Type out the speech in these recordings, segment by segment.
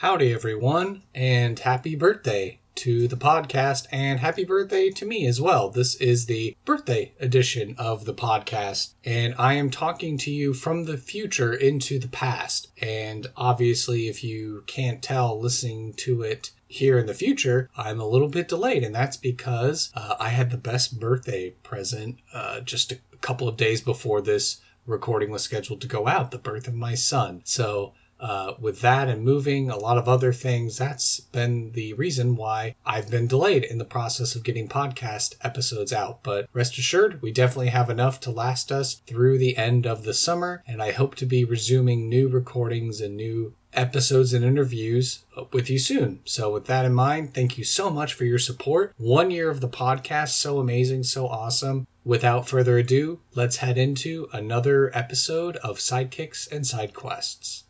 Howdy, everyone, and happy birthday to the podcast, and happy birthday to me as well. This is the birthday edition of the podcast, and I am talking to you from the future into the past. And obviously, if you can't tell listening to it here in the future, I'm a little bit delayed, and that's because I had the best birthday present just a couple of days before this recording was scheduled to go out, the birth of my son. So with that and moving, a lot of other things, that's been the reason why I've been delayed in the process of getting podcast episodes out. But rest assured, we definitely have enough to last us through the end of the summer, and I hope to be resuming new recordings and new episodes and interviews with you soon. So with that in mind, thank you so much for your support. 1 year of the podcast, so amazing, so awesome. Without further ado, let's head into another episode of Sidekicks and Sidequests.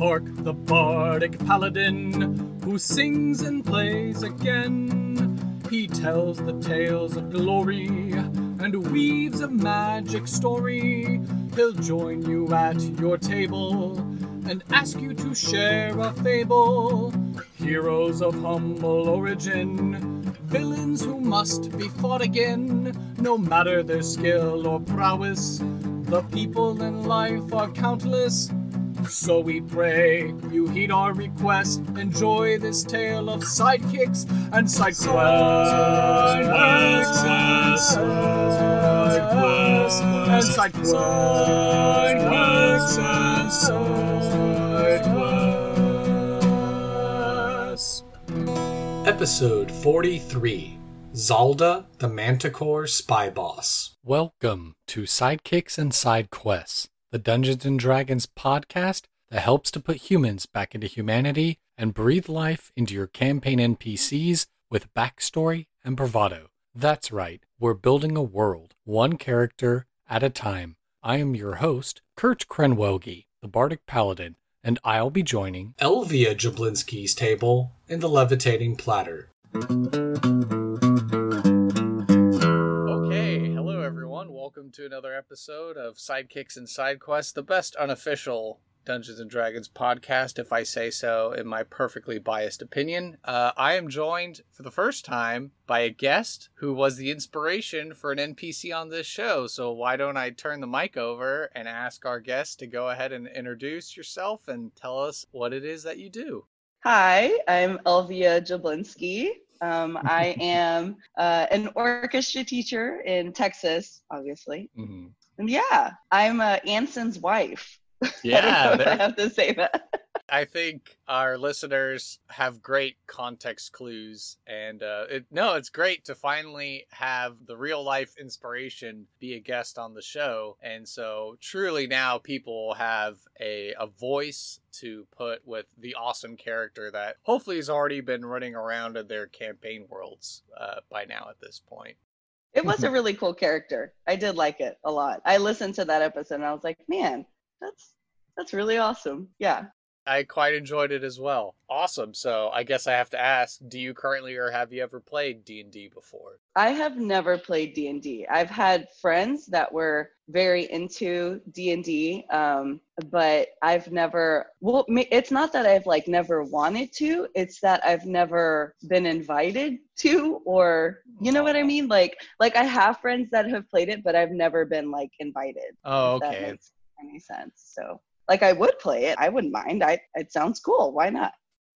Orc, the bardic paladin, who sings and plays again. He tells the tales of glory and weaves a magic story. He'll join you at your table and ask you to share a fable. Heroes of humble origin, villains who must be fought again. No matter their skill or prowess, the people in life are countless. So we pray you heed our request. Enjoy this tale of sidekicks and sidequests. Episode 43, Zalda, the Manticore Spy Boss. Welcome to Sidekicks and Sidequests, the Dungeons & Dragons podcast that helps to put humans back into humanity and breathe life into your campaign NPCs with backstory and bravado. That's right, we're building a world, one character at a time. I am your host, Kurt Krenwelge, the Bardic Paladin, and I'll be joining Elvia Jablonski's table in the Levitating Platter. Welcome to another episode of Sidekicks and Sidequests, the best unofficial Dungeons & Dragons podcast, if I say so, in my perfectly biased opinion. I am joined for the first time by a guest who was the inspiration for an NPC on this show. So why don't I turn the mic over and ask our guest to go ahead and introduce yourself and tell us what it is that you do. Hi, I'm Elvia Jablonski. I am an orchestra teacher in Texas, obviously. Mm-hmm. And yeah, I'm Anson's wife. Yeah, I don't know if I have to say that. I think our listeners have great context clues, and it's great to finally have the real life inspiration be a guest on the show. And so truly now people have a voice to put with the awesome character that hopefully has already been running around in their campaign worlds by now at this point. It was a really cool character. I did like it a lot. I listened to that episode and I was like, man, that's really awesome. Yeah. I quite enjoyed it as well. Awesome. So I guess I have to ask, do you currently or have you ever played D&D before? I have never played D&D. I've had friends that were very into D&D, but I've never, well, it's not that I've like never wanted to, it's that I've never been invited to, or you know what I mean? Like I have friends that have played it, but I've never been like invited. Oh, okay. If that makes any sense. So like, I would play it. I wouldn't mind. It sounds cool. Why not?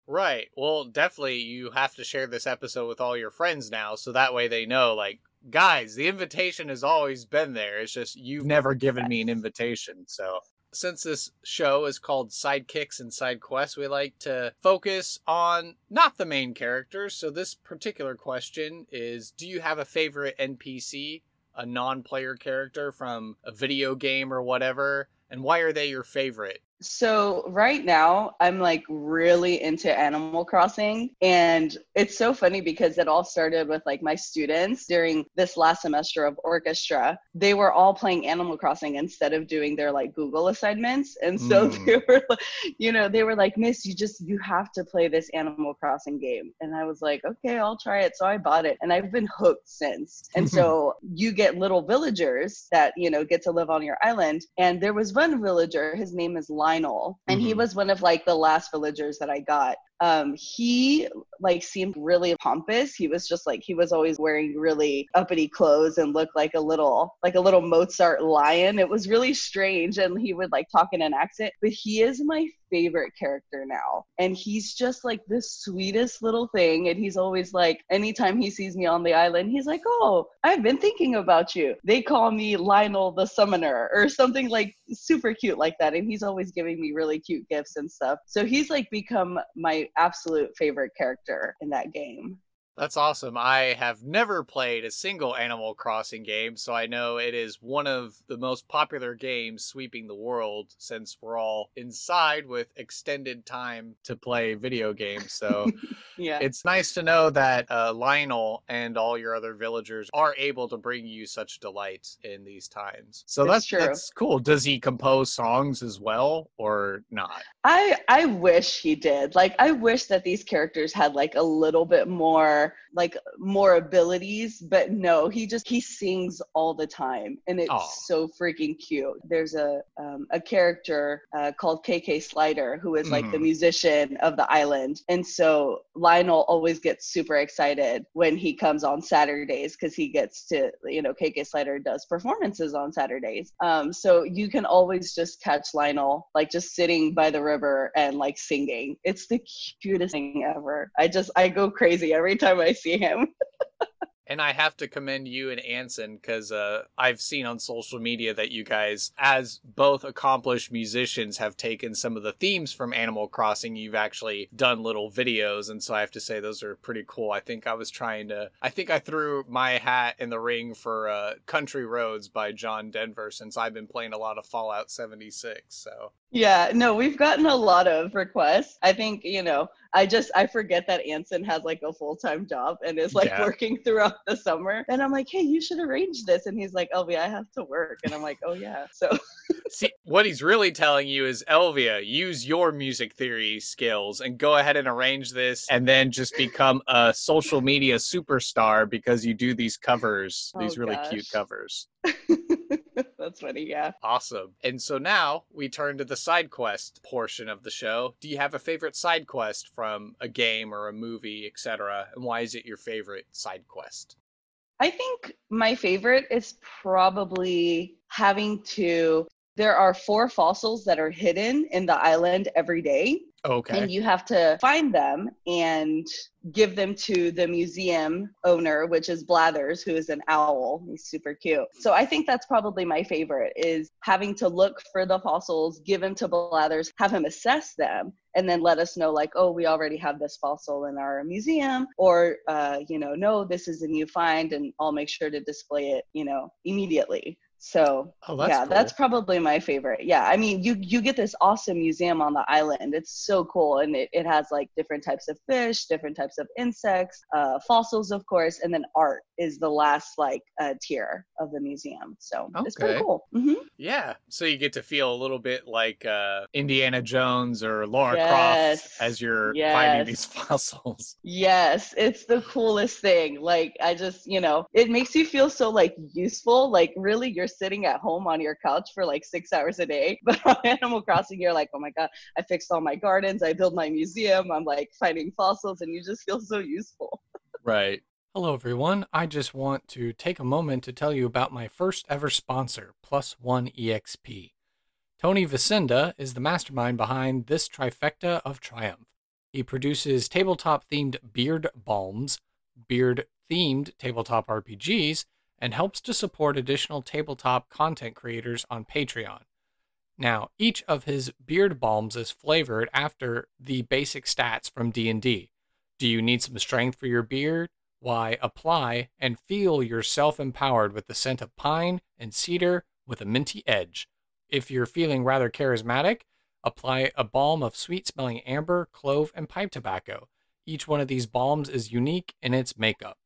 Right. Well, definitely you have to share this episode with all your friends now, so that way they know, like, guys, the invitation has always been there. It's just you've never given me an invitation. So since this show is called Sidekicks and Sidequests, we like to focus on not the main characters. So this particular question is, do you have a favorite NPC, a non-player character from a video game or whatever? And why are they your favorite? So right now I'm like really into Animal Crossing, and it's so funny because it all started with like my students during this last semester of orchestra. They were all playing Animal Crossing instead of doing their like Google assignments. And so they were like, Miss, you have to play this Animal Crossing game. And I was like, okay, I'll try it. So I bought it and I've been hooked since. And so you get little villagers that, get to live on your island. And there was one villager, his name is Lionel, and he was one of like the last villagers that I got. He like seemed really pompous. He was just like, he was always wearing really uppity clothes and looked like a little Mozart lion. It was really strange. And he would like talk in an accent, but he is my favorite character now. And he's just like the sweetest little thing. And he's always like, anytime he sees me on the island, he's like, oh, I've been thinking about you. They call me Lionel the Summoner or something like super cute like that. And he's always giving me really cute gifts and stuff. So he's like become my absolute favorite character in that game. That's awesome. I have never played a single Animal Crossing game, so I know it is one of the most popular games sweeping the world since we're all inside with extended time to play video games. So yeah, it's nice to know that Lionel and all your other villagers are able to bring you such delight in these times. So that's cool. Does he compose songs as well or not? I wish he did. Like, I wish that these characters had like a little bit more abilities, but no, he sings all the time, and it's so freaking cute. There's a character called K.K. Slider, who is like the musician of the island, and so Lionel always gets super excited when he comes on Saturdays, because he gets to, K.K. Slider does performances on Saturdays, so you can always just catch Lionel like just sitting by the river and like singing. It's the cutest thing ever. I go crazy every time I see him. And I have to commend you and Anson, because I've seen on social media that you guys, as both accomplished musicians, have taken some of the themes from Animal Crossing. You've actually done little videos, and so I have to say those are pretty cool. I think I threw my hat in the ring for Country Roads by John Denver, since I've been playing a lot of Fallout 76, so... Yeah, no, we've gotten a lot of requests. I think, I forget that Anson has like a full-time job and is like working throughout the summer. And I'm like, hey, you should arrange this. And he's like, Elvia, I have to work. And I'm like, oh yeah. So see, what he's really telling you is, Elvia, use your music theory skills and go ahead and arrange this and then just become a social media superstar because you do these covers, cute covers. That's funny, yeah. Awesome. And so now we turn to the side quest portion of the show. Do you have a favorite side quest from a game or a movie, etc.? And why is it your favorite side quest? I think my favorite is probably there are 4 fossils that are hidden in the island every day. Okay. And you have to find them and give them to the museum owner, which is Blathers, who is an owl. He's super cute. So I think that's probably my favorite, is having to look for the fossils, give them to Blathers, have him assess them, and then let us know like, oh, we already have this fossil in our museum, or, no, this is a new find, and I'll make sure to display it, immediately. So cool. That's probably my favorite. Yeah, I mean, you get this awesome museum on the island. It's so cool, and it has like different types of fish, different types of insects, fossils, of course, and then art is the last like tier of the museum. So it's pretty cool. Mm-hmm. Yeah, so you get to feel a little bit like Indiana Jones or Lara Croft as you're finding these fossils. Yes, it's the coolest thing. Like, I just, it makes you feel so like useful. Like, really, you're sitting at home on your couch for like 6 hours a day, but on Animal Crossing you're like, oh my god, I fixed all my gardens, I built my museum, I'm like finding fossils, and you just feel so useful. Right. Hello everyone, I just want to take a moment to tell you about my first ever sponsor, Plus One EXP. Tony Vicinda is the mastermind behind this trifecta of triumph. He produces tabletop themed beard balms, beard themed tabletop RPGs, and helps to support additional tabletop content creators on Patreon. Now, each of his beard balms is flavored after the basic stats from D&D. Do you need some strength for your beard? Why, apply and feel yourself empowered with the scent of pine and cedar with a minty edge. If you're feeling rather charismatic, Apply a balm of sweet-smelling amber, clove, and pipe tobacco. Each one of these balms is unique in its makeup.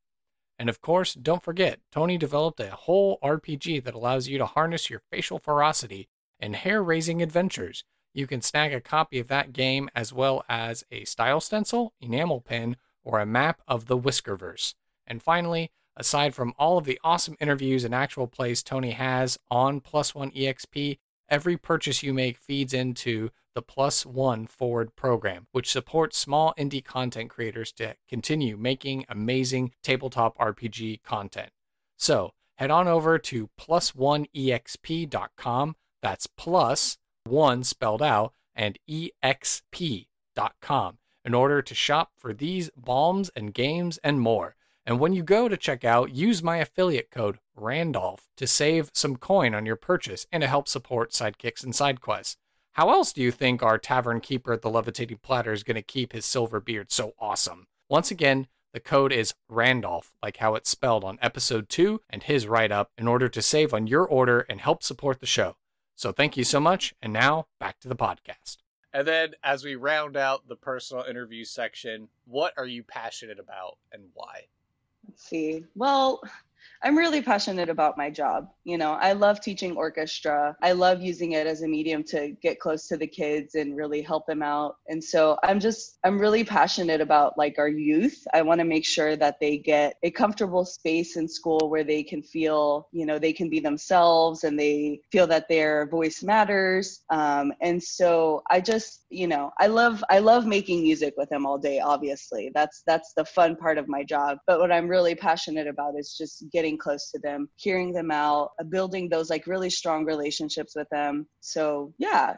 And of course, don't forget, Tony developed a whole RPG that allows you to harness your facial ferocity and hair-raising adventures. You can snag a copy of that game as well as a style stencil, enamel pin, or a map of the Whiskerverse. And finally, aside from all of the awesome interviews and actual plays Tony has on Plus One EXP, every purchase you make feeds into the Plus One Forward program, which supports small indie content creators to continue making amazing tabletop RPG content. So head on over to plusonexp.com. That's plus one spelled out and exp.com in order to shop for these balms and games and more. And when you go to check out, use my affiliate code Randolph to save some coin on your purchase and to help support Sidekicks and Sidequests. How else do you think our tavern keeper at the Levitating Platter is going to keep his silver beard so awesome? Once again, the code is Randolph, like how it's spelled on episode 2 and his write-up, in order to save on your order and help support the show. So thank you so much, and now back to the podcast. And then as we round out the personal interview section, what are you passionate about and why? Let's see. Well, I'm really passionate about my job. You know, I love teaching orchestra. I love using it as a medium to get close to the kids and really help them out. And so I'm really passionate about like our youth. I want to make sure that they get a comfortable space in school where they can feel, you know, they can be themselves and they feel that their voice matters. And so I just, you know, I love making music with them all day. Obviously, that's the fun part of my job. But what I'm really passionate about is just getting close to them, hearing them out, building those like really strong relationships with them. So yeah,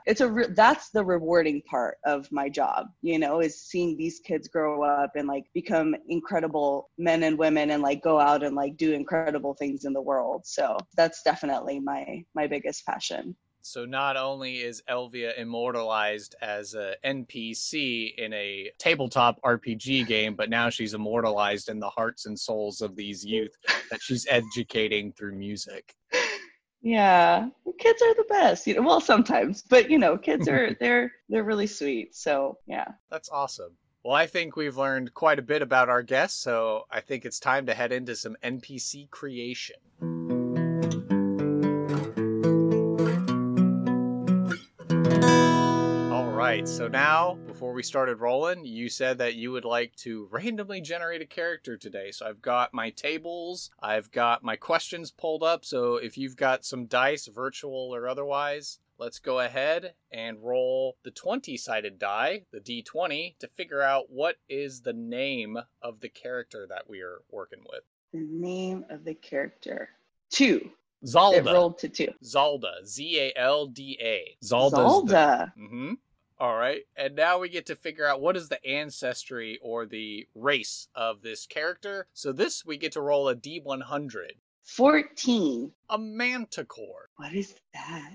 that's the rewarding part of my job, you know, is seeing these kids grow up and like become incredible men and women and like go out and like do incredible things in the world. So that's definitely my biggest passion. So not only is Elvia immortalized as an NPC in a tabletop RPG game, but now she's immortalized in the hearts and souls of these youth that she's educating through music. Yeah, kids are the best. You know, well, sometimes, but you know, kids are they're really sweet. So yeah, that's awesome. Well, I think we've learned quite a bit about our guests, so I think it's time to head into some NPC creation. So now, before we started rolling, you said that you would like to randomly generate a character today. So I've got my tables, I've got my questions pulled up. So if you've got some dice, virtual or otherwise, let's go ahead and roll the 20-sided die, the D20, to figure out what is the name of the character that we are working with. The name of the character. 2. Zalda. It rolled to 2. Zalda. Z-A-L-D-A. Zalda. Mm-hmm. All right, and now we get to figure out what is the ancestry or the race of this character. So this, we get to roll a D100. 14. A manticore. What is that?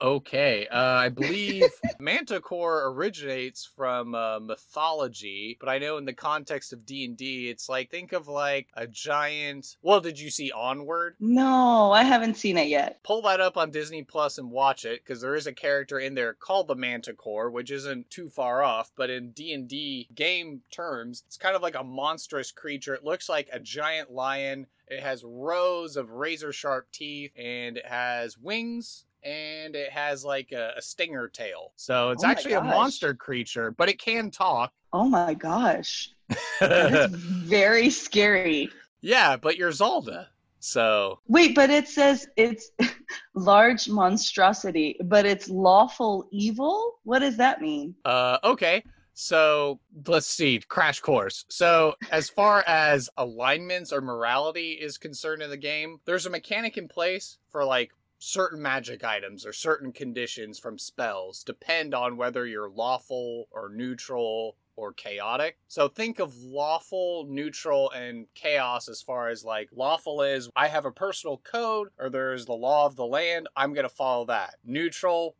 Okay, I believe manticore originates from mythology, but I know in the context of D&D, it's like, think of like a giant... Well, did you see Onward? No, I haven't seen it yet. Pull that up on Disney Plus and watch it, because there is a character in there called the manticore, which isn't too far off, but in D&D game terms, it's kind of like a monstrous creature. It looks like a giant lion. It has rows of razor-sharp teeth, and it has wings... and it has like a stinger tail. So it's actually a monster creature, but it can talk. Oh my gosh. That is very scary. Yeah, but you're Zalda. So wait, but it says it's large monstrosity, but it's lawful evil? What does that mean? Okay. So let's see, crash course. So as far as alignments or morality is concerned in the game, there's a mechanic in place for like certain magic items or certain conditions from spells depend on whether you're lawful or neutral or chaotic. So think of lawful, neutral, and chaos as far as like lawful is, I have a personal code or there's the law of the land, I'm going to follow that. Neutral,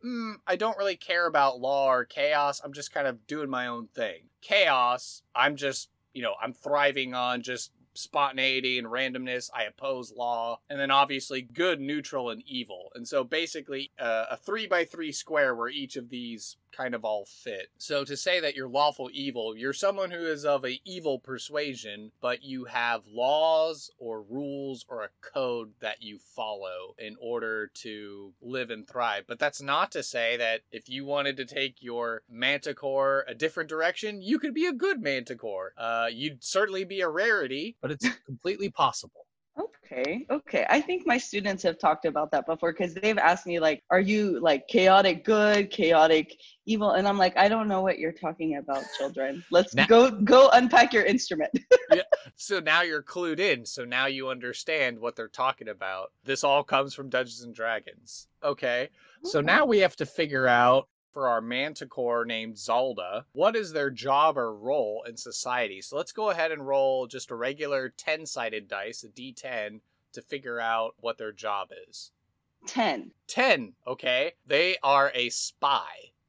I don't really care about law or chaos, I'm just kind of doing my own thing. Chaos, I'm just, you know, I'm thriving on just spontaneity and randomness. I oppose law. And then obviously good, neutral, and evil. And so basically a 3x3 square where each of these kind of all fit. So to say that you're lawful evil, you're someone who is of a evil persuasion, but you have laws or rules or a code that you follow in order to live and thrive. But that's not to say that if you wanted to take your manticore a different direction, you could be a good manticore. You'd certainly be a rarity, but it's completely possible. Okay. I think my students have talked about that before because they've asked me, like, are you, like, chaotic good, chaotic evil? And I'm like, I don't know what you're talking about, children. Let's go unpack your instrument. Yeah. So now you're clued in. So now you understand what they're talking about. This all comes from Dungeons & Dragons. Okay. So now we have to figure out, for our manticore named Zalda, what is their job or role in society? So let's go ahead and roll just a regular 10-sided dice, a d10, to figure out what their job is. 10. Okay. They are a spy.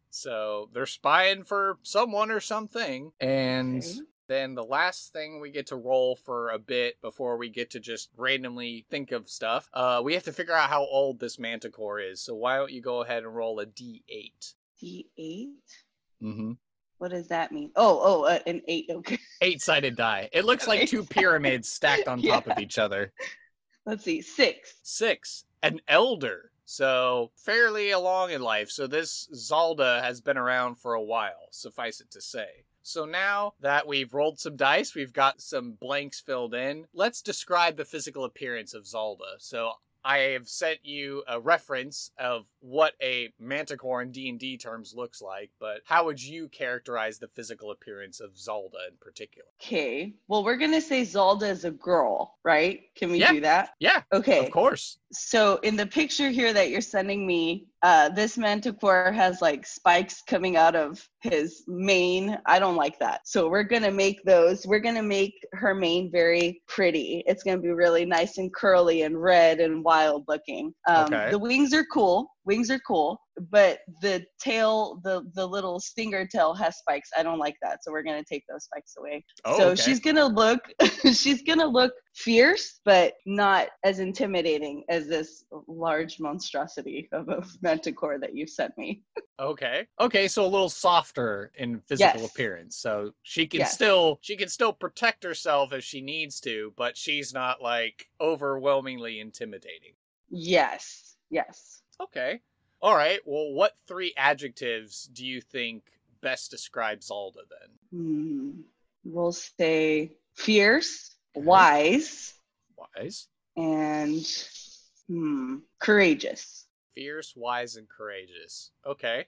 So they're spying for someone or something. And then the last thing we get to roll for a bit before we get to just randomly think of stuff, we have to figure out how old this manticore is. So why don't you go ahead and roll a d8. D8? Mm-hmm. What does that mean? Oh, an 8. Okay. 8-sided die. It looks like two pyramids stacked on top of each other. Let's see. 6. An elder. So fairly along in life. So this Zalda has been around for a while, suffice it to say. So now that we've rolled some dice, we've got some blanks filled in. Let's describe the physical appearance of Zalda. So I have sent you a reference of what a manticore in D&D terms looks like, but how would you characterize the physical appearance of Zalda in particular? Okay. Well, we're going to say Zalda is a girl, right? Can we do that? Yeah. Okay. Of course. So in the picture here that you're sending me, this manticore has like spikes coming out of his mane. I don't like that. So we're going to make those. We're going to make her mane very pretty. It's going to be really nice and curly and red and wild looking. Okay. The wings are cool. But the tail, the little stinger tail has spikes. I don't like that. So we're going to take those spikes away. She's going to look, fierce, but not as intimidating as this large monstrosity of a manticore that you've sent me. Okay. So a little softer in physical appearance. So she can still protect herself if she needs to, but she's not like overwhelmingly intimidating. Yes. Okay. All right. Well, what 3 adjectives do you think best describe Zalda then? We'll say fierce, wise, and courageous. Fierce, wise, and courageous. Okay.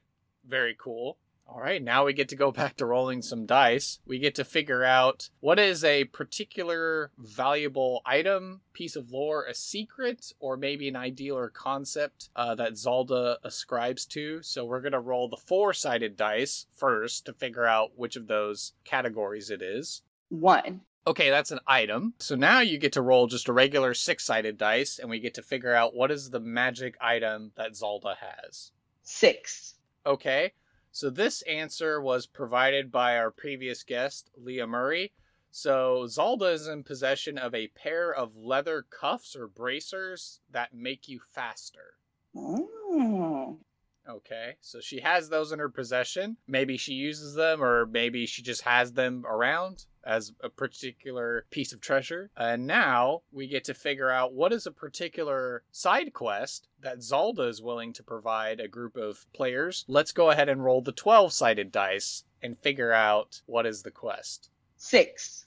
Very cool. All right. Now we get to go back to rolling some dice. We get to figure out what is a particular valuable item, piece of lore, a secret, or maybe an ideal or concept that Zalda ascribes to. So we're going to roll the 4-sided dice first to figure out which of those categories it is. 1. Okay, that's an item. So now you get to roll just a regular 6-sided dice, and we get to figure out what is the magic item that Zalda has. 6. Okay. So this answer was provided by our previous guest, Leah Murray. So Zalda is in possession of a pair of leather cuffs or bracers that make you faster. Oh. Okay, so she has those in her possession. Maybe she uses them, or maybe she just has them around as a particular piece of treasure. And now we get to figure out what is a particular side quest that Zalda is willing to provide a group of players. Let's go ahead and roll the 12-sided dice and figure out what is the quest. 6.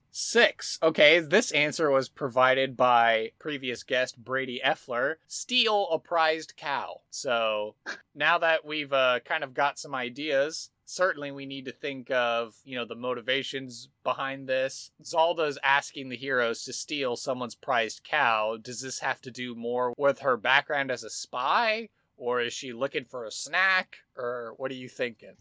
Okay, this answer was provided by previous guest Brady Effler. Steal a prized cow. So now that we've kind of got some ideas, certainly we need to think of, the motivations behind this. Zalda is asking the heroes to steal someone's prized cow. Does this have to do more with her background as a spy? Or is she looking for a snack? Or what are you thinking?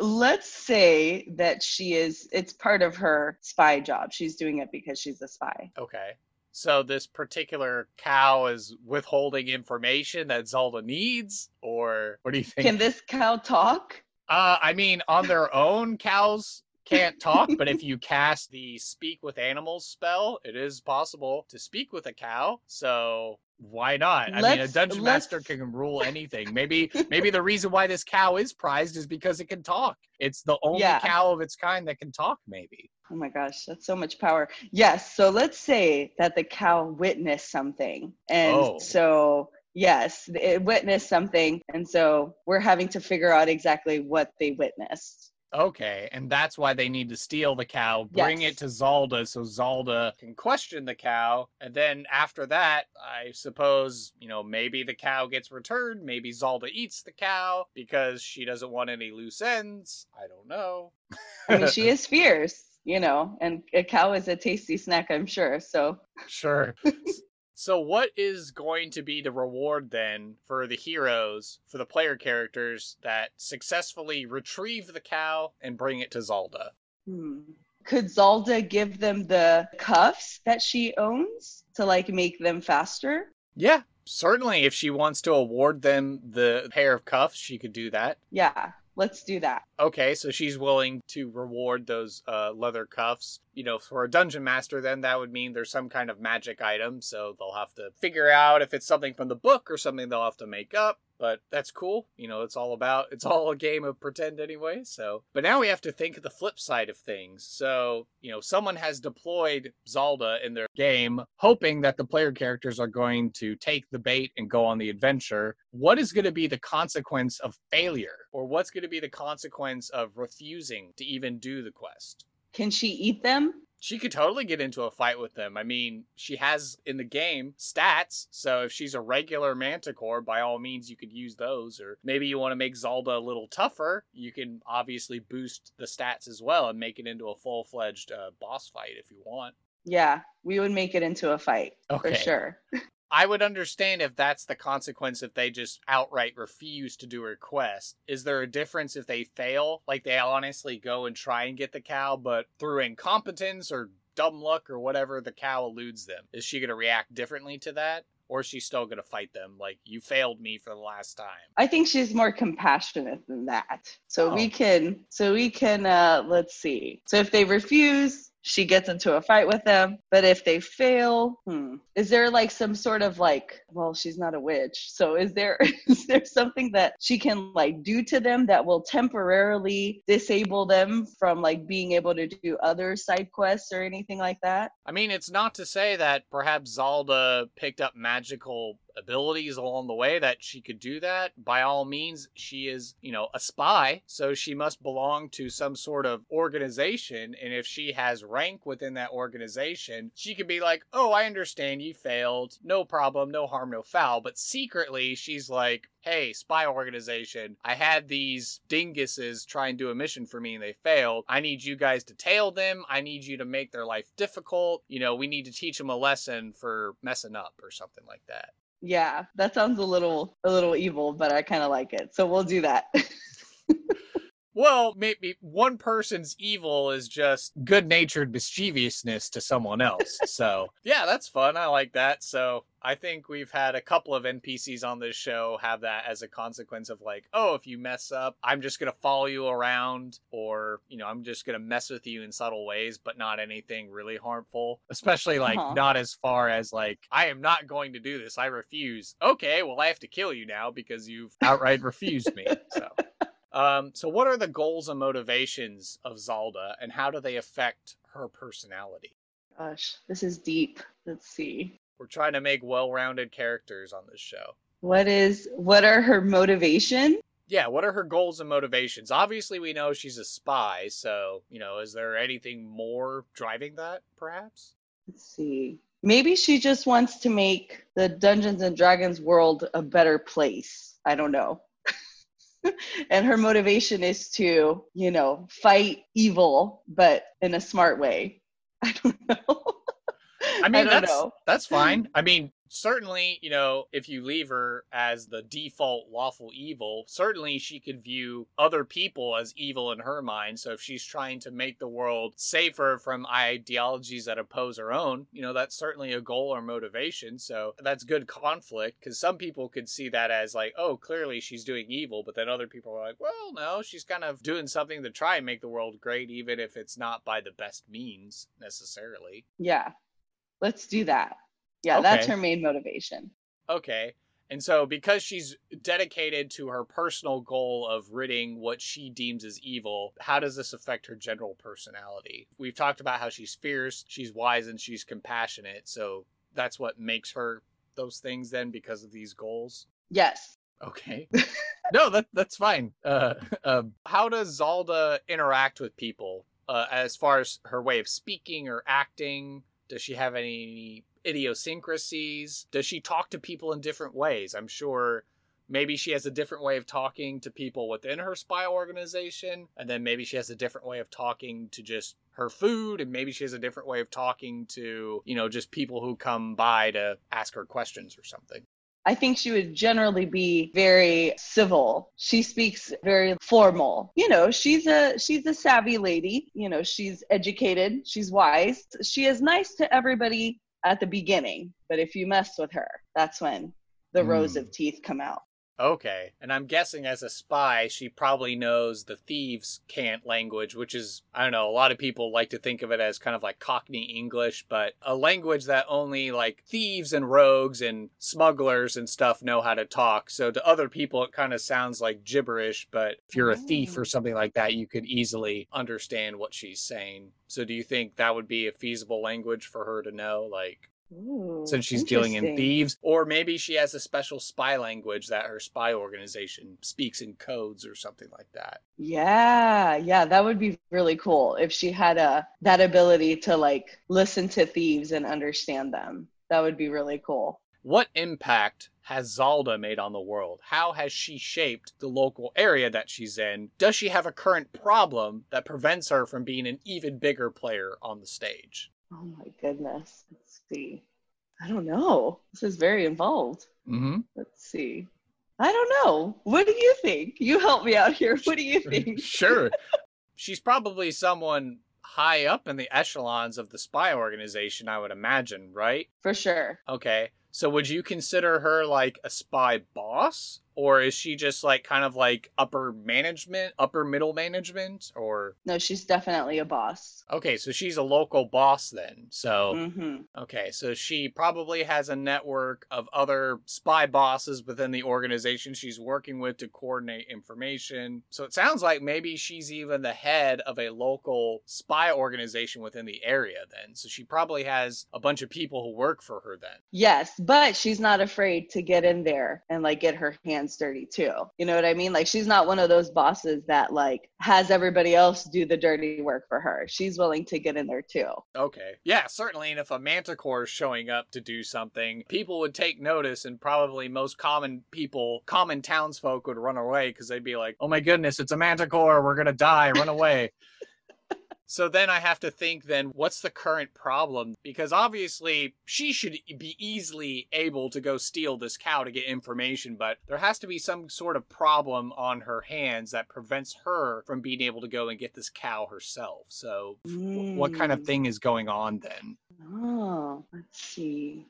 Let's say that it's part of her spy job. She's doing it because she's a spy. Okay. So this particular cow is withholding information that Zalda needs, or what do you think? Can this cow talk? On their own, cows can't talk, but if you cast the Speak with Animals spell, it is possible to speak with a cow, so why not? I mean, a dungeon master can rule anything. Maybe the reason why this cow is prized is because it can talk. It's the only cow of its kind that can talk, maybe. Oh my gosh, that's so much power. Yes, so let's say that the cow witnessed something, and so... Yes, it witnessed something, and so we're having to figure out exactly what they witnessed. Okay, and that's why they need to steal the cow, bring it to Zalda so Zalda can question the cow, and then after that, I suppose, you know, maybe the cow gets returned, maybe Zalda eats the cow because she doesn't want any loose ends. I don't know. I mean, she is fierce, you know, and a cow is a tasty snack, I'm sure, so. Sure. So what is going to be the reward then for the heroes, for the player characters that successfully retrieve the cow and bring it to Zalda? Could Zalda give them the cuffs that she owns to like make them faster? Yeah, certainly. If she wants to award them the pair of cuffs, she could do that. Yeah. Let's do that. Okay, so she's willing to reward those leather cuffs. You know, for a dungeon master, then that would mean there's some kind of magic item, so they'll have to figure out if it's something from the book or something they'll have to make up. But that's cool. You know, it's all a game of pretend anyway. So, but now we have to think of the flip side of things. So, you know, someone has deployed Zalda in their game, hoping that the player characters are going to take the bait and go on the adventure. What is going to be the consequence of failure? Or what's going to be the consequence of refusing to even do the quest? Can she eat them? She could totally get into a fight with them. I mean, she has, in the game, stats. So if she's a regular manticore, by all means, you could use those. Or maybe you want to make Zalda a little tougher. You can obviously boost the stats as well and make it into a full-fledged boss fight if you want. Yeah, we would make it into a fight, for sure. I would understand if that's the consequence if they just outright refuse to do a request. Is there a difference if they fail? Like they honestly go and try and get the cow, but through incompetence or dumb luck or whatever, the cow eludes them. Is she going to react differently to that? Or is she still going to fight them? Like, you failed me for the last time. I think she's more compassionate than that. So we can, let's see. So if they refuse... She gets into a fight with them, but if they fail, is there like some sort of like, well, she's not a witch. So is there something that she can like do to them that will temporarily disable them from like being able to do other side quests or anything like that? I mean, it's not to say that perhaps Zalda picked up magical abilities along the way that she could do that. By all means, she is, you know, a spy, so she must belong to some sort of organization, and if she has rank within that organization, she could be like, oh, I understand, you failed, no problem, no harm, no foul. But secretly she's like, hey, spy organization, I had these dinguses try and do a mission for me and they failed. I need you guys to tail them. I need you to make their life difficult. You know, we need to teach them a lesson for messing up or something like that. Yeah, that sounds a little evil, but I kind of like it. So we'll do that. Well, maybe one person's evil is just good-natured mischievousness to someone else. So, yeah, that's fun. I like that. So I think we've had a couple of NPCs on this show have that as a consequence of like, oh, if you mess up, I'm just going to follow you around, or, you know, I'm just going to mess with you in subtle ways, but not anything really harmful, especially like not as far as like, I am not going to do this. I refuse. Okay, well, I have to kill you now because you've outright refused me. So. So what are the goals and motivations of Zalda, and how do they affect her personality? Gosh, this is deep. Let's see. We're trying to make well-rounded characters on this show. What are her motivations? Yeah, what are her goals and motivations? Obviously, we know she's a spy, so, you know, is there anything more driving that, perhaps? Let's see. Maybe she just wants to make the Dungeons & Dragons world a better place. I don't know. And her motivation is to, you know, fight evil, but in a smart way. I don't know. I mean, that's fine. I mean, certainly, you know, if you leave her as the default lawful evil, certainly she could view other people as evil in her mind. So if she's trying to make the world safer from ideologies that oppose her own, you know, that's certainly a goal or motivation. So that's good conflict, because some people could see that as like, oh, clearly she's doing evil. But then other people are like, well, no, she's kind of doing something to try and make the world great, even if it's not by the best means necessarily. Yeah, let's do that. Yeah, okay. That's her main motivation. Okay. And so because she's dedicated to her personal goal of ridding what she deems as evil, how does this affect her general personality? We've talked about how she's fierce, she's wise, and she's compassionate. So that's what makes her those things then because of these goals? Yes. Okay. No, that's fine. How does Zalda interact with people as far as her way of speaking or acting? Does she have any idiosyncrasies? Does she talk to people in different ways? I'm sure maybe she has a different way of talking to people within her spy organization, and then maybe she has a different way of talking to just her food, and maybe she has a different way of talking to, you know, just people who come by to ask her questions or something. I think she would generally be very civil. She speaks very formal. You know, she's a savvy lady. You know, she's educated, she's wise. She is nice to everybody at the beginning, but if you mess with her, that's when the rows of teeth come out. Okay. And I'm guessing as a spy, she probably knows the thieves' cant language, which is, I don't know, a lot of people like to think of it as kind of like Cockney English, but a language that only like thieves and rogues and smugglers and stuff know how to talk. So to other people, it kind of sounds like gibberish, but if you're a thief or something like that, you could easily understand what she's saying. So do you think that would be a feasible language for her to know? Like, since she's dealing in thieves, or maybe she has a special spy language that her spy organization speaks in codes or something like that. Yeah, that would be really cool if she had that ability to like listen to thieves and understand them. That would be really cool. What impact has Zalda made on the world? How has she shaped the local area that she's in? Does she have a current problem that prevents her from being an even bigger player on the stage? Oh my goodness. Let's see. I don't know. This is very involved. Mm-hmm. Let's see. I don't know. What do you think? You help me out here. What do you think? Sure. She's probably someone high up in the echelons of the spy organization, I would imagine, right? For sure. Okay. So would you consider her like a spy boss? Or is she just like kind of like upper management, upper middle management, or? No, she's definitely a boss. Okay, so she's a local boss then. So, Okay, so she probably has a network of other spy bosses within the organization she's working with to coordinate information. So it sounds like maybe she's even the head of a local spy organization within the area then. So she probably has a bunch of people who work for her then. Yes, but she's not afraid to get in there and like get her hands dirty too. You know what I mean? Like she's not one of those bosses that like has everybody else do the dirty work for her. She's willing to get in there too. Okay. Yeah, certainly. And if a manticore is showing up to do something, people would take notice, and probably most common townsfolk would run away because they'd be like, oh my goodness, it's a manticore. We're going to die. Run away. So then I have to think then, what's the current problem? Because obviously she should be easily able to go steal this cow to get information, but there has to be some sort of problem on her hands that prevents her from being able to go and get this cow herself. So what kind of thing is going on then? Oh, let's see.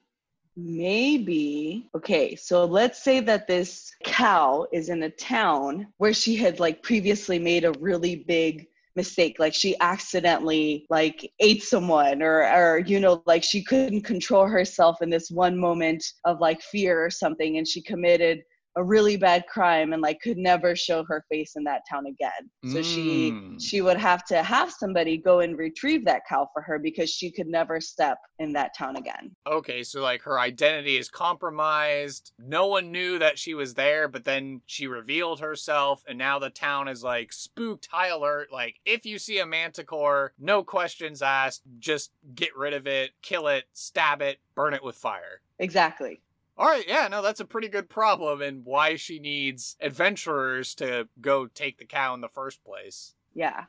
Maybe. Okay, so let's say that this cow is in a town where she had like previously made a really big mistake, like she accidentally like ate someone or you know, like she couldn't control herself in this one moment of like fear or something, and she committed a really bad crime and like could never show her face in that town again. So she would have to have somebody go and retrieve that cow for her because she could never step in that town again. Okay, so like her identity is compromised. No one knew that she was there, but then she revealed herself, and now the town is like spooked, high alert. Like if you see a manticore, no questions asked, just get rid of it, kill it, stab it, burn it with fire. Exactly. All right, yeah, no, that's a pretty good problem, and why she needs adventurers to go take the cow in the first place. Yeah.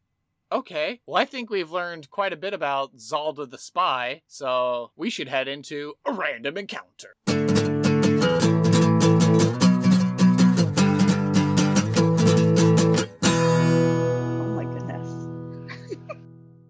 okay, well, I think we've learned quite a bit about Zalda the Spy, so we should head into a random encounter.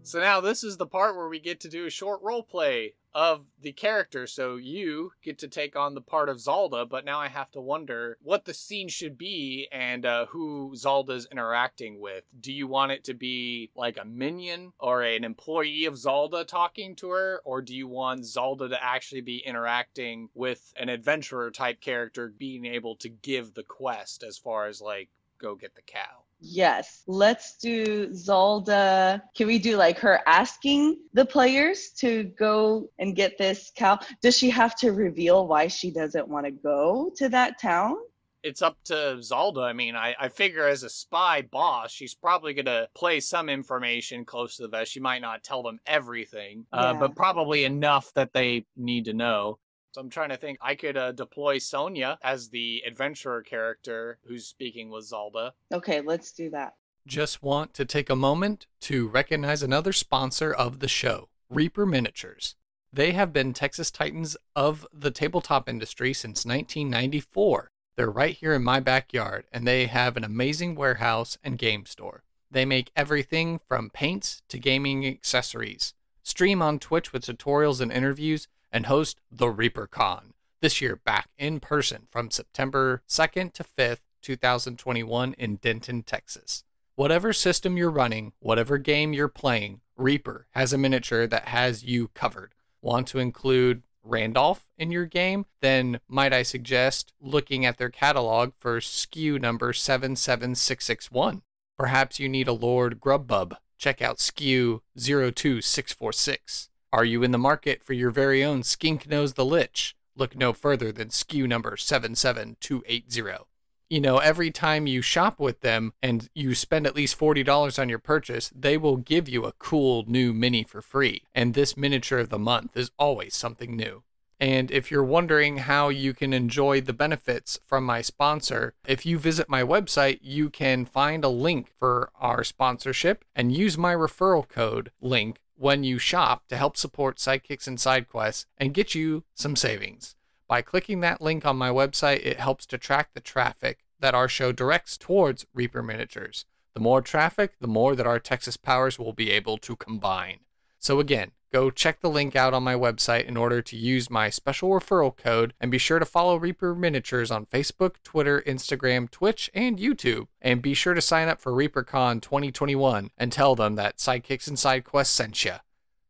So now this is the part where we get to do a short role play of the character. So you get to take on the part of Zalda, but now I have to wonder what the scene should be and who Zalda's interacting with. Do you want it to be like a minion or an employee of Zalda talking to her? Or do you want Zalda to actually be interacting with an adventurer type character being able to give the quest as far as like, go get the cow? Yes, let's do Zalda. Can we do like her asking the players to go and get this cow? Does she have to reveal why she doesn't want to go to that town? It's up to Zalda. I mean, I figure as a spy boss, she's probably going to play some information close to the vest. She might not tell them everything, but probably enough that they need to know. So I'm trying to think, I could deploy Sonya as the adventurer character who's speaking with Zalda. Okay, let's do that. Just want to take a moment to recognize another sponsor of the show, Reaper Miniatures. They have been Texas Titans of the tabletop industry since 1994. They're right here in my backyard, and they have an amazing warehouse and game store. They make everything from paints to gaming accessories. Stream on Twitch with tutorials and interviews, and host the ReaperCon, this year back in person from September 2nd to 5th, 2021 in Denton, Texas. Whatever system you're running, whatever game you're playing, Reaper has a miniature that has you covered. Want to include Randolph in your game? Then might I suggest looking at their catalog for SKU number 77661. Perhaps you need a Lord Grubbub. Check out SKU 02646. Are you in the market for your very own Skink Nose the Lich? Look no further than SKU number 77280. You know, every time you shop with them and you spend at least $40 on your purchase, they will give you a cool new mini for free. And this miniature of the month is always something new. And if you're wondering how you can enjoy the benefits from my sponsor, if you visit my website, you can find a link for our sponsorship and use my referral code link when you shop to help support Sidekicks and Sidequests and get you some savings. By clicking that link on my website, it helps to track the traffic that our show directs towards Reaper Miniatures. The more traffic, the more that our Texas powers will be able to combine. So again, go check the link out on my website in order to use my special referral code, and be sure to follow Reaper Miniatures on Facebook, Twitter, Instagram, Twitch, and YouTube. And be sure to sign up for ReaperCon 2021 and tell them that Sidekicks and Sidequests sent you.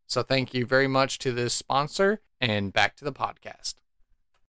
So thank you very much to this sponsor, and back to the podcast.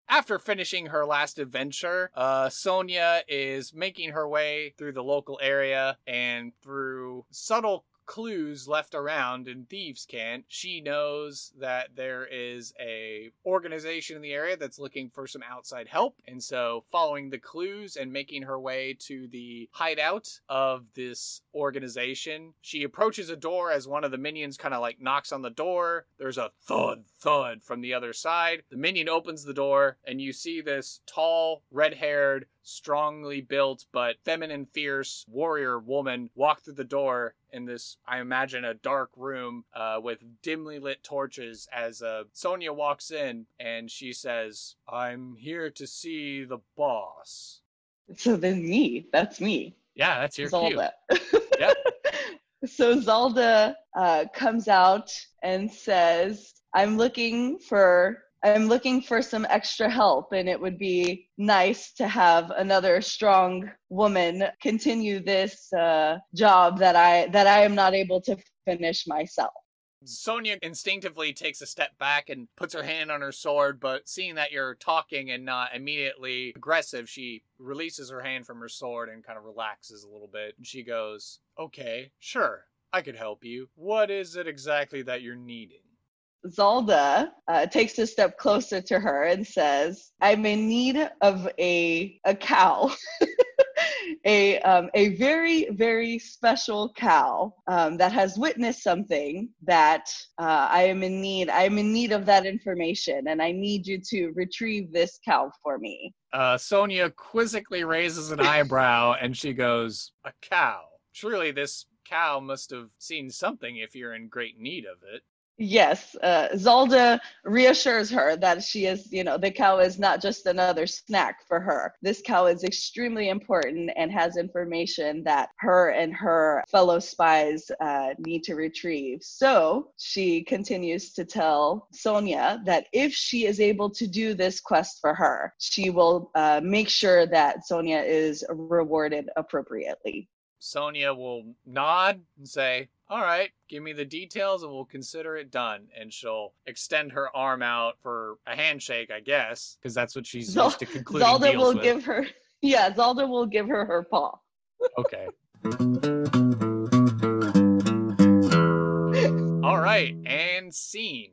After finishing her last adventure, Sonya is making her way through the local area, and through subtle clues left around in Thieves' Cant, she knows that there is a organization in the area that's looking for some outside help. And so following the clues and making her way to the hideout of this organization, she approaches a door as one of the minions kind of like knocks on the door. There's a thud, thud from the other side. The minion opens the door and you see this tall, red-haired, strongly built but feminine, fierce warrior woman walk through the door in this, I imagine, a dark room with dimly lit torches as Sonya walks in, and she says, "I'm here to see the boss." So then me. That's me. Yeah, that's your Zalda. Yeah. So Zalda comes out and says, I'm looking for some extra help, and it would be nice to have another strong woman continue this job that I am not able to finish myself. Sonya instinctively takes a step back and puts her hand on her sword, but seeing that you're talking and not immediately aggressive, she releases her hand from her sword and kind of relaxes a little bit. And she goes, "Okay, sure, I could help you. What is it exactly that you're needing?" Zalda takes a step closer to her and says, "I'm in need of a cow, a very, very special cow that has witnessed something that I am in need of that information, and I need you to retrieve this cow for me." Sonya quizzically raises an eyebrow and she goes, "A cow? Truly, this cow must have seen something if you're in great need of it. Yes, Zalda reassures her that she is, the cow is not just another snack for her. This cow is extremely important and has information that her and her fellow spies need to retrieve. So she continues to tell Sonya that if she is able to do this quest for her, she will make sure that Sonya is rewarded appropriately. Sonya will nod and say, "All right, give me the details and we'll consider it done." And she'll extend her arm out for a handshake, I guess, because that's what she's used to concluding deals with. Zalda will give her, Zalda will give her her paw. Okay. All right, and scene.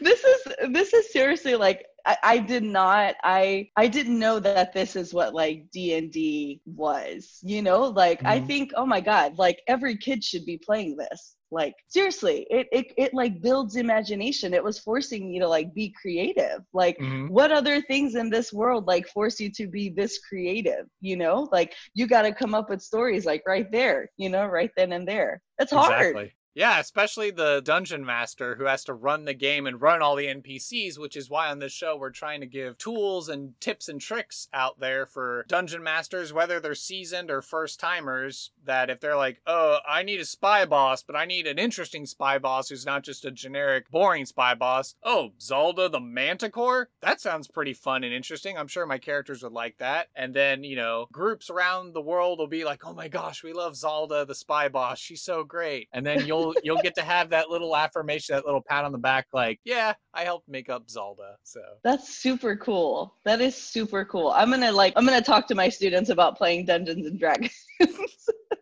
This is seriously like, I didn't know that this is what like D&D was, mm-hmm. I think, oh my God, like every kid should be playing this. Like seriously, it like builds imagination. It was forcing you to like be creative. Like mm-hmm. What other things in this world like force you to be this creative, Like you got to come up with stories like right there, right then and there. It's hard. Exactly. Yeah, especially the dungeon master who has to run the game and run all the NPCs, which is why on this show we're trying to give tools and tips and tricks out there for dungeon masters, whether they're seasoned or first timers, that if they're like, oh, I need a spy boss, but I need an interesting spy boss who's not just a generic, boring spy boss. Oh, Zalda the Manticore? That sounds pretty fun and interesting. I'm sure my characters would like that. And then, groups around the world will be like, oh my gosh, we love Zalda the spy boss. She's so great. And then you'll get to have that little affirmation, that little pat on the back, like, yeah, I helped make up Zalda. So that's super cool. That is super cool. I'm gonna talk to my students about playing Dungeons and Dragons.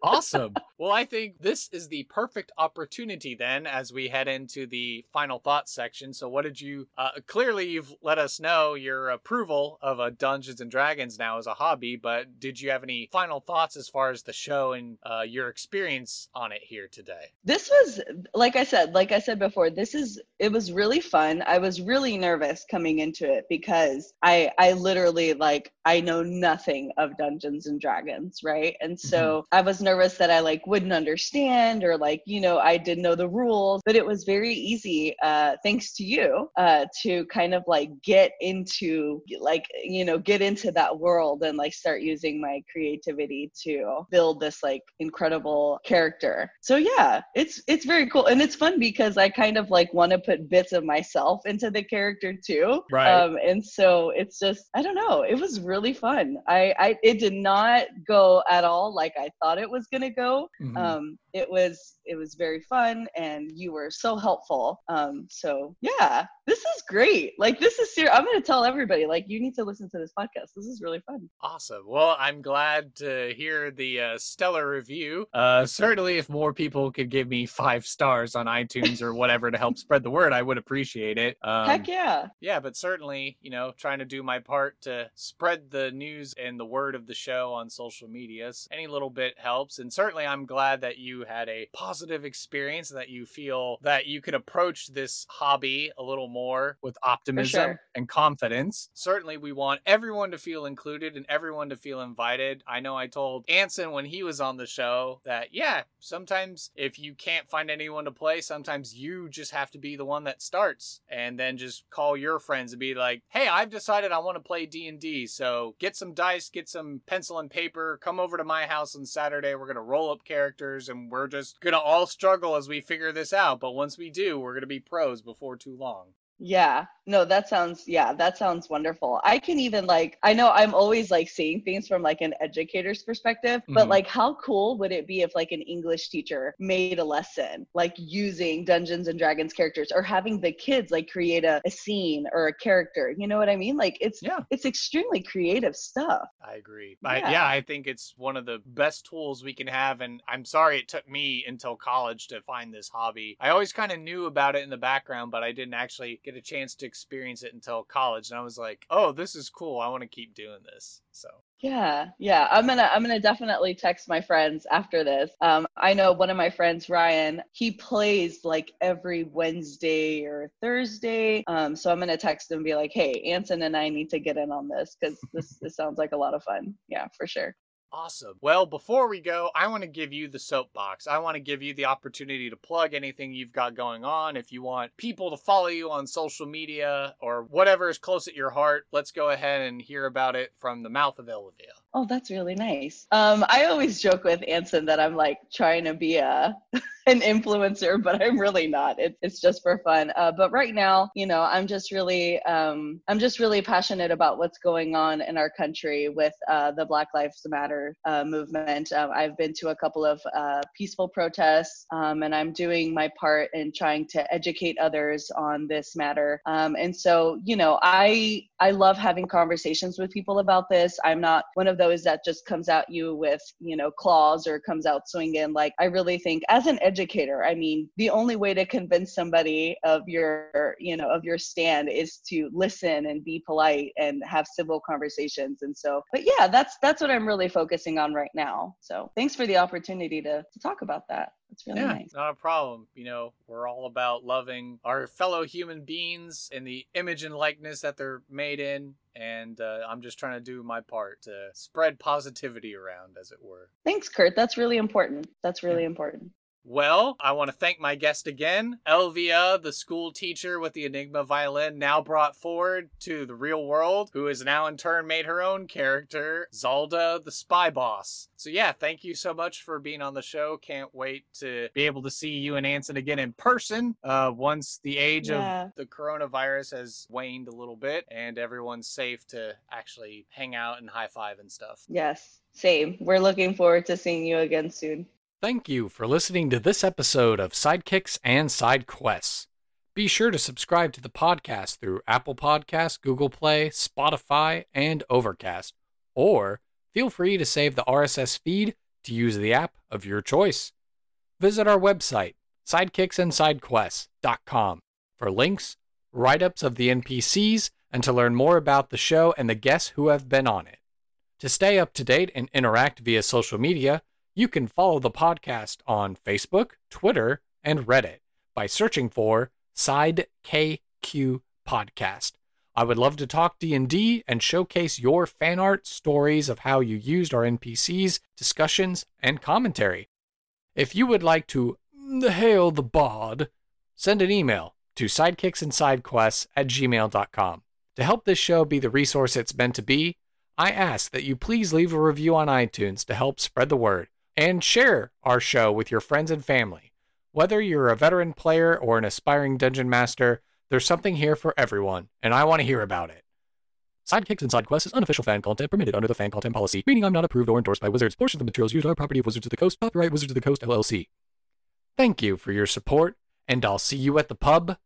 Awesome. Well, I think this is the perfect opportunity then as we head into the final thoughts section. So what did you, clearly you've let us know your approval of Dungeons and Dragons now as a hobby, but did you have any final thoughts as far as the show and your experience on it here today? This was, like I said before, it was really fun. I was really nervous coming into it because I literally I know nothing of Dungeons and Dragons, right? And so I was nervous that I wouldn't understand or I didn't know the rules, but it was very easy thanks to you to kind of get into that world and start using my creativity to build this incredible character. So yeah, it's very cool and it's fun because I kind of want to put bits of myself into the character too, right? And so it's just, I don't know, it was really fun. It did not go at all like I thought it was gonna go. Mm-hmm. It was very fun and you were so helpful. So yeah, this is great. This is serious. I'm gonna tell everybody you need to listen to this podcast. This is really fun. Awesome. Well, I'm glad to hear the stellar review. Certainly if more people could give me 5 stars on iTunes or whatever to help spread the word, I would appreciate it. Heck yeah. Yeah, but certainly, trying to do my part to spread the news and the word of the show on social media. Any little bit helps. And certainly I'm glad that you had a positive experience, that you feel that you could approach this hobby a little more with optimism and confidence. Certainly we want everyone to feel included and everyone to feel invited. I know I told Anson when he was on the show that, yeah, sometimes if you can't find anyone to play, sometimes you just have to be the one that starts and then just call your friends and be like, hey, I've decided I want to play D&D. So get some dice, get some pencil and paper, come over to my house on Saturday. We're going to roll up characters and we're just going to all struggle as we figure this out. But once we do, we're going to be pros before too long. Yeah. No, that sounds wonderful. I can even I know I'm always seeing things from an educator's perspective, but mm-hmm. How cool would it be if an English teacher made a lesson, using Dungeons and Dragons characters or having the kids create a scene or a character, you know what I mean? It's extremely creative stuff. I agree. Yeah. I think it's one of the best tools we can have. And I'm sorry it took me until college to find this hobby. I always kind of knew about it in the background, but I didn't actually get a chance to experience it until college, and I was like, oh, this is cool, I want to keep doing this. So yeah, I'm gonna definitely text my friends after this. I know one of my friends, Ryan, he plays every Wednesday or Thursday. So I'm gonna text him and be like, hey, Anson and I need to get in on this because this sounds like a lot of fun. Yeah, for sure. Awesome. Well, before we go, I want to give you the soapbox. I want to give you the opportunity to plug anything you've got going on. If you want people to follow you on social media or whatever is close at your heart, let's go ahead and hear about it from the mouth of Elvia. Oh, that's really nice. I always joke with Anson that I'm like trying to be an influencer, but I'm really not. It's just for fun. But right now, you know, I'm just really passionate about what's going on in our country with the Black Lives Matter movement. I've been to a couple of peaceful protests, and I'm doing my part in trying to educate others on this matter. And so, you know, I love having conversations with people about this. I'm not one of those that just comes at you with, you know, claws or comes out swinging. Like, I really think as an educator, I mean, the only way to convince somebody of your, you know, of your stand is to listen and be polite and have civil conversations. And so, but yeah, that's what I'm really focusing on right now. So thanks for the opportunity to talk about that. It's really nice. Not a problem. You know, we're all about loving our fellow human beings in the image and likeness that they're made in. And I'm just trying to do my part to spread positivity around, as it were. Thanks, Kurt. That's really important. That's really important. Well, I want to thank my guest again, Elvia, the school teacher with the Enigma violin, now brought forward to the real world, who has now in turn made her own character, Zalda, the spy boss. So yeah, thank you so much for being on the show. Can't wait to be able to see you and Anson again in person once the age of the coronavirus has waned a little bit and everyone's safe to actually hang out and high five and stuff. Yes, same. We're looking forward to seeing you again soon. Thank you for listening to this episode of Sidekicks and Sidequests. Be sure to subscribe to the podcast through Apple Podcasts, Google Play, Spotify, and Overcast. Or feel free to save the RSS feed to use the app of your choice. Visit our website, sidekicksandsidequests.com, for links, write-ups of the NPCs, and to learn more about the show and the guests who have been on it. To stay up to date and interact via social media, you can follow the podcast on Facebook, Twitter, and Reddit by searching for SideKQ Podcast. I would love to talk D&D and showcase your fan art, stories of how you used our NPCs, discussions, and commentary. If you would like to hail the bod, send an email to sidekicksandsidequests@gmail.com. To help this show be the resource it's meant to be, I ask that you please leave a review on iTunes to help spread the word. And share our show with your friends and family. Whether you're a veteran player or an aspiring dungeon master, there's something here for everyone, and I want to hear about it. Sidekicks and Sidequests is unofficial fan content permitted under the fan content policy, meaning I'm not approved or endorsed by Wizards. Portions of the materials used are property of Wizards of the Coast, copyright Wizards of the Coast, LLC. Thank you for your support, and I'll see you at the pub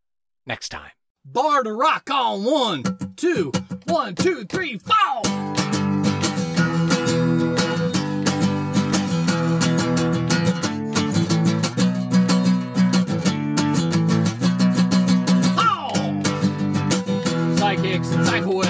next time. Bar to rock on 1, 2, 1, 2, 3, 4! Sidekicks and Sidequests.